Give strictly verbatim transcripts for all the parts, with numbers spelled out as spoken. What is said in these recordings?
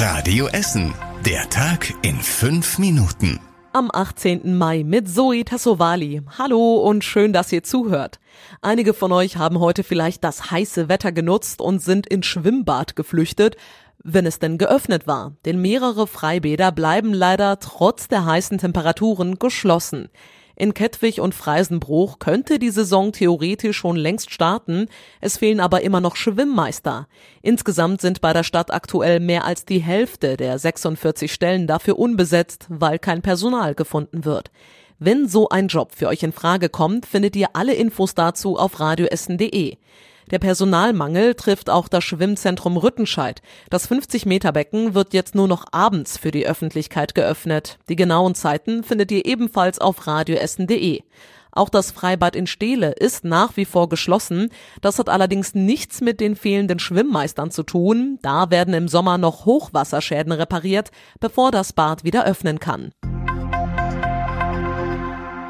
Radio Essen. Der Tag in fünf Minuten. Am achtzehnten Mai mit Zoe Tassovali. Hallo und schön, dass ihr zuhört. Einige von euch haben heute vielleicht das heiße Wetter genutzt und sind ins Schwimmbad geflüchtet, wenn es denn geöffnet war. Denn mehrere Freibäder bleiben leider trotz der heißen Temperaturen geschlossen. In Kettwig und Freisenbruch könnte die Saison theoretisch schon längst starten, es fehlen aber immer noch Schwimmmeister. Insgesamt sind bei der Stadt aktuell mehr als die Hälfte der sechsundvierzig Stellen dafür unbesetzt, weil kein Personal gefunden wird. Wenn so ein Job für euch in Frage kommt, findet ihr alle Infos dazu auf radioessen punkt de. Der Personalmangel trifft auch das Schwimmzentrum Rüttenscheid. Das fünfzig Meter Becken wird jetzt nur noch abends für die Öffentlichkeit geöffnet. Die genauen Zeiten findet ihr ebenfalls auf radioessen punkt de. Auch das Freibad in Stehle ist nach wie vor geschlossen. Das hat allerdings nichts mit den fehlenden Schwimmmeistern zu tun. Da werden im Sommer noch Hochwasserschäden repariert, bevor das Bad wieder öffnen kann.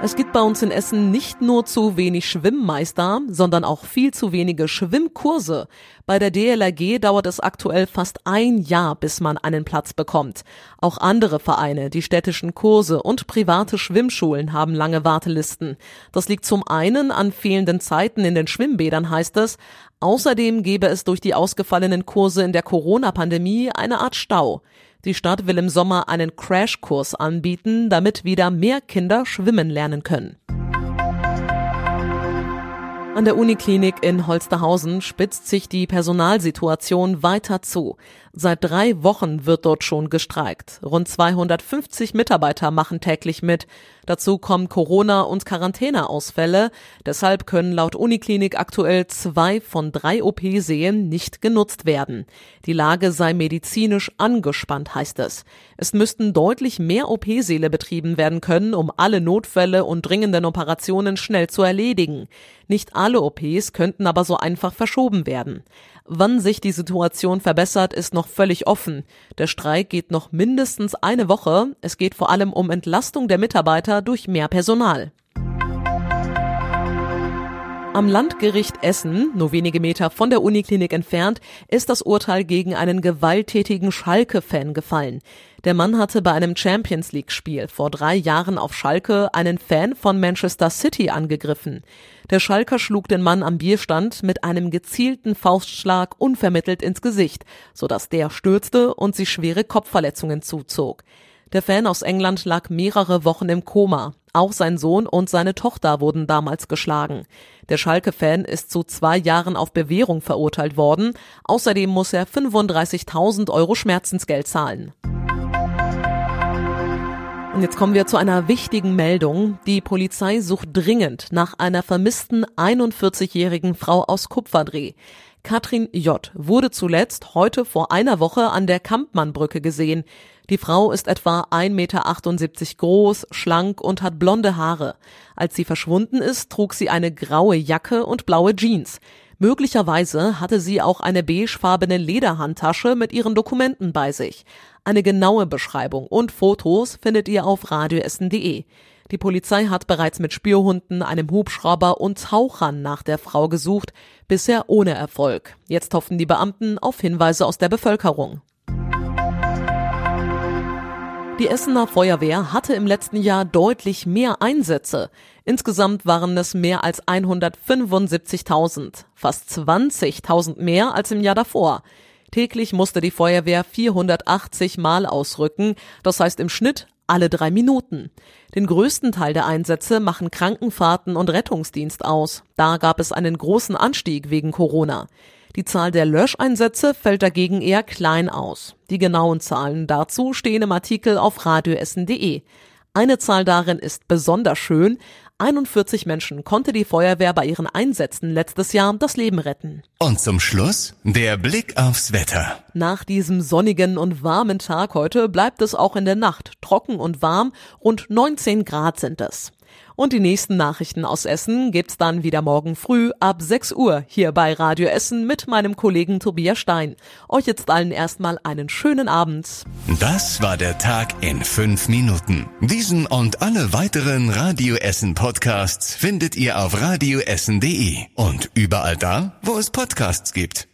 Es gibt bei uns in Essen nicht nur zu wenig Schwimmmeister, sondern auch viel zu wenige Schwimmkurse. Bei der D L R G dauert es aktuell fast ein Jahr, bis man einen Platz bekommt. Auch andere Vereine, die städtischen Kurse und private Schwimmschulen haben lange Wartelisten. Das liegt zum einen an fehlenden Zeiten in den Schwimmbädern, heißt es. Außerdem gäbe es durch die ausgefallenen Kurse in der Corona-Pandemie eine Art Stau. Die Stadt will im Sommer einen Crashkurs anbieten, damit wieder mehr Kinder schwimmen lernen können. An der Uniklinik in Holsterhausen spitzt sich die Personalsituation weiter zu. Seit drei Wochen wird dort schon gestreikt. Rund zweihundertfünfzig Mitarbeiter machen täglich mit. Dazu kommen Corona- und Quarantäneausfälle. Deshalb können laut Uniklinik aktuell zwei von drei O P-Sälen nicht genutzt werden. Die Lage sei medizinisch angespannt, heißt es. Es müssten deutlich mehr O P-Säle betrieben werden können, um alle Notfälle und dringenden Operationen schnell zu erledigen. Nicht alle Alle O Ps könnten aber so einfach verschoben werden. Wann sich die Situation verbessert, ist noch völlig offen. Der Streik geht noch mindestens eine Woche. Es geht vor allem um Entlastung der Mitarbeiter durch mehr Personal. Am Landgericht Essen, nur wenige Meter von der Uniklinik entfernt, ist das Urteil gegen einen gewalttätigen Schalke-Fan gefallen. Der Mann hatte bei einem Champions-League-Spiel vor drei Jahren auf Schalke einen Fan von Manchester City angegriffen. Der Schalker schlug den Mann am Bierstand mit einem gezielten Faustschlag unvermittelt ins Gesicht, sodass der stürzte und sich schwere Kopfverletzungen zuzog. Der Fan aus England lag mehrere Wochen im Koma. Auch sein Sohn und seine Tochter wurden damals geschlagen. Der Schalke-Fan ist zu zwei Jahren auf Bewährung verurteilt worden. Außerdem muss er fünfunddreißigtausend Euro Schmerzensgeld zahlen. Und jetzt kommen wir zu einer wichtigen Meldung. Die Polizei sucht dringend nach einer vermissten einundvierzigjährigen Frau aus Kupferdreh. Katrin J. wurde zuletzt heute vor einer Woche an der Kampmannbrücke gesehen. Die Frau ist etwa ein Meter achtundsiebzig groß, schlank und hat blonde Haare. Als sie verschwunden ist, trug sie eine graue Jacke und blaue Jeans. Möglicherweise hatte sie auch eine beigefarbene Lederhandtasche mit ihren Dokumenten bei sich. Eine genaue Beschreibung und Fotos findet ihr auf radioessen punkt de. Die Polizei hat bereits mit Spürhunden, einem Hubschrauber und Tauchern nach der Frau gesucht, bisher ohne Erfolg. Jetzt hoffen die Beamten auf Hinweise aus der Bevölkerung. Die Essener Feuerwehr hatte im letzten Jahr deutlich mehr Einsätze. Insgesamt waren es mehr als hundertfünfundsiebzigtausend, fast zwanzigtausend mehr als im Jahr davor. Täglich musste die Feuerwehr vierhundertachtzig Mal ausrücken, das heißt im Schnitt alle drei Minuten. Den größten Teil der Einsätze machen Krankenfahrten und Rettungsdienst aus. Da gab es einen großen Anstieg wegen Corona. Die Zahl der Löscheinsätze fällt dagegen eher klein aus. Die genauen Zahlen dazu stehen im Artikel auf radioessen punkt de. Eine Zahl darin ist besonders schön. einundvierzig Menschen konnte die Feuerwehr bei ihren Einsätzen letztes Jahr das Leben retten. Und zum Schluss der Blick aufs Wetter. Nach diesem sonnigen und warmen Tag heute bleibt es auch in der Nacht trocken und warm. Rund neunzehn Grad sind es. Und die nächsten Nachrichten aus Essen gibt's dann wieder morgen früh ab sechs Uhr hier bei Radio Essen mit meinem Kollegen Tobias Stein. Euch jetzt allen erstmal einen schönen Abend. Das war der Tag in fünf Minuten. Diesen und alle weiteren Radio Essen Podcasts findet ihr auf radioessen punkt de und überall da, wo es Podcasts gibt.